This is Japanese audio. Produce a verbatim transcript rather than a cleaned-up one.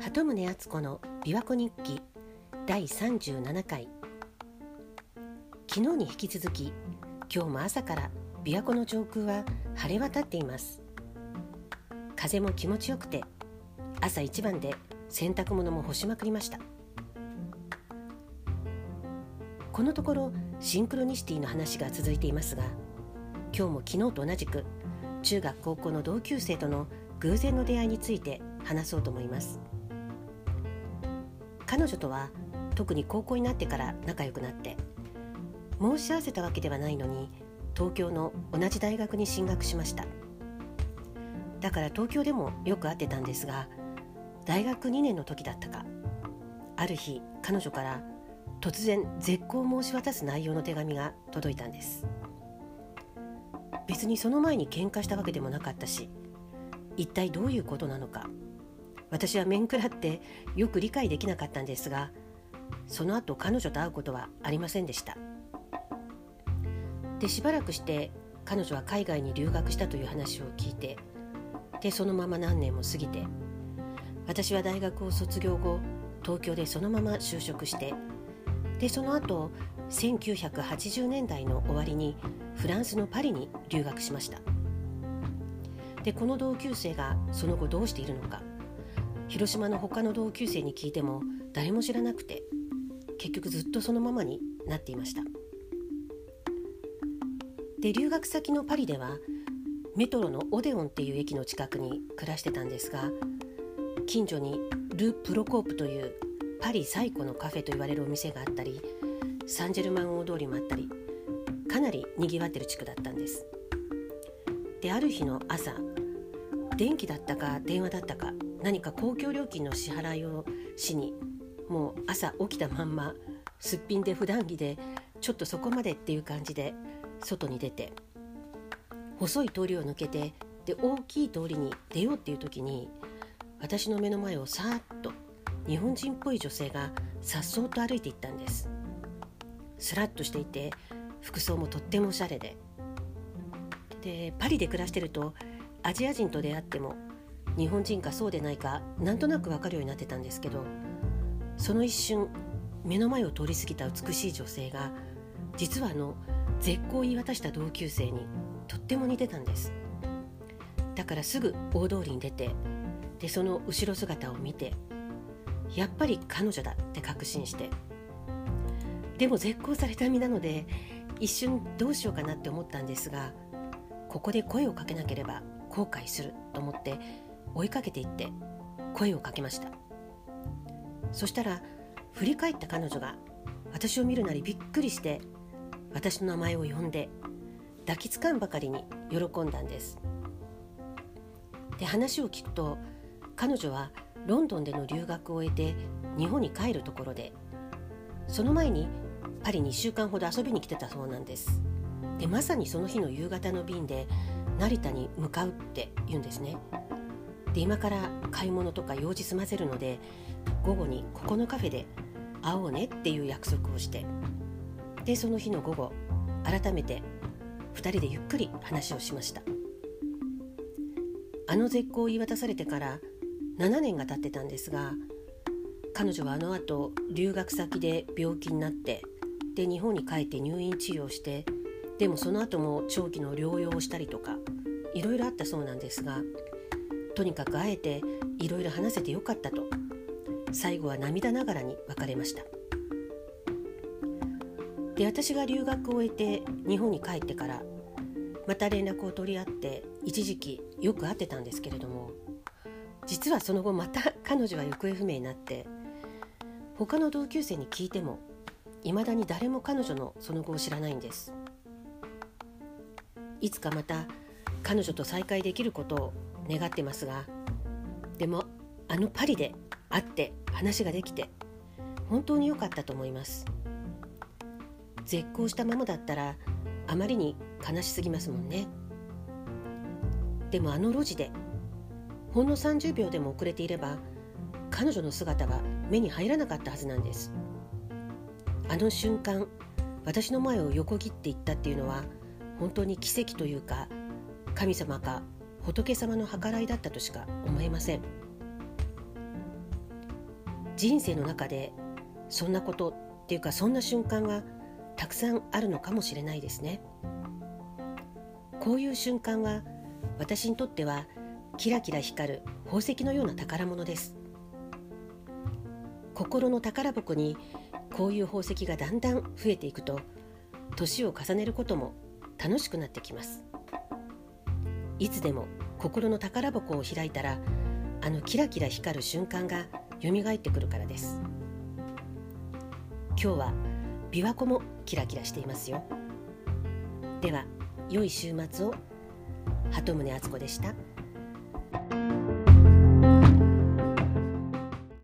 鳩宗敦子の琵琶湖日記だいさんじゅうななかい。昨日に引き続き、今日も朝から琵琶湖の上空は晴れ渡っています。風も気持ちよくて、朝一番で洗濯物も干しまくりました。このところシンクロニシティの話が続いていますが、今日も昨日と同じく中学高校の同級生との偶然の出会いについて話そうと思います。彼女とは特に高校になってから仲良くなって、申し合わせたわけではないのに東京の同じ大学に進学しました。だから東京でもよく会ってたんですが、大学にねんの時だったか、ある日彼女から突然絶交を申し渡す内容の手紙が届いたんです。別にその前に喧嘩したわけでもなかったし、一体どういうことなのか、私は面食らってよく理解できなかったんですが、その後彼女と会うことはありませんでした。で、しばらくして彼女は海外に留学したという話を聞いて、で、そのまま何年も過ぎて、私は大学を卒業後、東京でそのまま就職して、で、その後、せんきゅうひゃくはちじゅうねんだいの終わりにフランスのパリに留学しました。で、この同級生がその後どうしているのか、広島の他の同級生に聞いても誰も知らなくて、結局ずっとそのままになっていました。で、留学先のパリではメトロのオデオンっていう駅の近くに暮らしてたんですが、近所にル・プロコープというパリ最古のカフェと言われるお店があったり、サンジェルマン大通りもあったり、かなりにぎわってる地区だったんです。で、ある日の朝、電気だったか電話だったか、何か公共料金の支払いをしに、もう朝起きたまんま、すっぴんで普段着で、ちょっとそこまでっていう感じで外に出て、細い通りを抜けて、で、大きい通りに出ようっていう時に、私の目の前をさーっと日本人っぽい女性が颯爽と歩いていったんです。スラッとしていて、服装もとってもおしゃれで、で、パリで暮らしてるとアジア人と出会っても日本人かそうでないかなんとなく分かるようになってたんですけど、その一瞬目の前を通り過ぎた美しい女性が、実はあの絶交を言い渡した同級生にとっても似てたんです。だからすぐ大通りに出て、で、その後ろ姿を見て、やっぱり彼女だって確信して、でも絶交された身なので一瞬どうしようかなって思ったんですが、ここで声をかけなければ後悔すると思って追いかけていって声をかけました。そしたら振り返った彼女が私を見るなりびっくりして、私の名前を呼んで抱きつかんばかりに喜んだんです。で、話を聞くと、彼女はロンドンでの留学を終えて日本に帰るところで、その前にパリにいっしゅうかんほど遊びに来てたそうなんです。で、まさにその日の夕方の便で成田に向かうって言うんですね。で、今から買い物とか用事済ませるので、午後にここのカフェで会おうねっていう約束をして、で、その日の午後、改めてふたりでゆっくり話をしました。あの絶交を言い渡されてからななねんが経ってたんですが、彼女はあの後留学先で病気になって、で、日本に帰って入院治療して、でもその後も長期の療養をしたりとか、いろいろあったそうなんですが、とにかく会えていろいろ話せてよかったと、最後は涙ながらに別れました。で、私が留学を終えて日本に帰ってからまた連絡を取り合って、一時期よく会ってたんですけれども、実はその後また彼女は行方不明になって、他の同級生に聞いても未だに誰も彼女のその後を知らないんです。いつかまた彼女と再会できることを願ってますが、でもあのパリで会って話ができて本当に良かったと思います。絶交したままだったらあまりに悲しすぎますもんね。でもあの路地でほんのさんじゅうびょうでも遅れていれば、彼女の姿は目に入らなかったはずなんです。あの瞬間、私の前を横切っていったっていうのは本当に奇跡というか、神様か仏様の計らいだったとしか思えません。人生の中でそんなことっていうか、そんな瞬間はたくさんあるのかもしれないですね。こういう瞬間は私にとってはキラキラ光る宝石のような宝物です。心の宝箱にこういう宝石がだんだん増えていくと、年を重ねることも楽しくなってきます。いつでも心の宝箱を開いたら、あのキラキラ光る瞬間がよみがえってくるからです。今日は琵琶湖もキラキラしていますよ。では良い週末を。鳩宗敦子でした。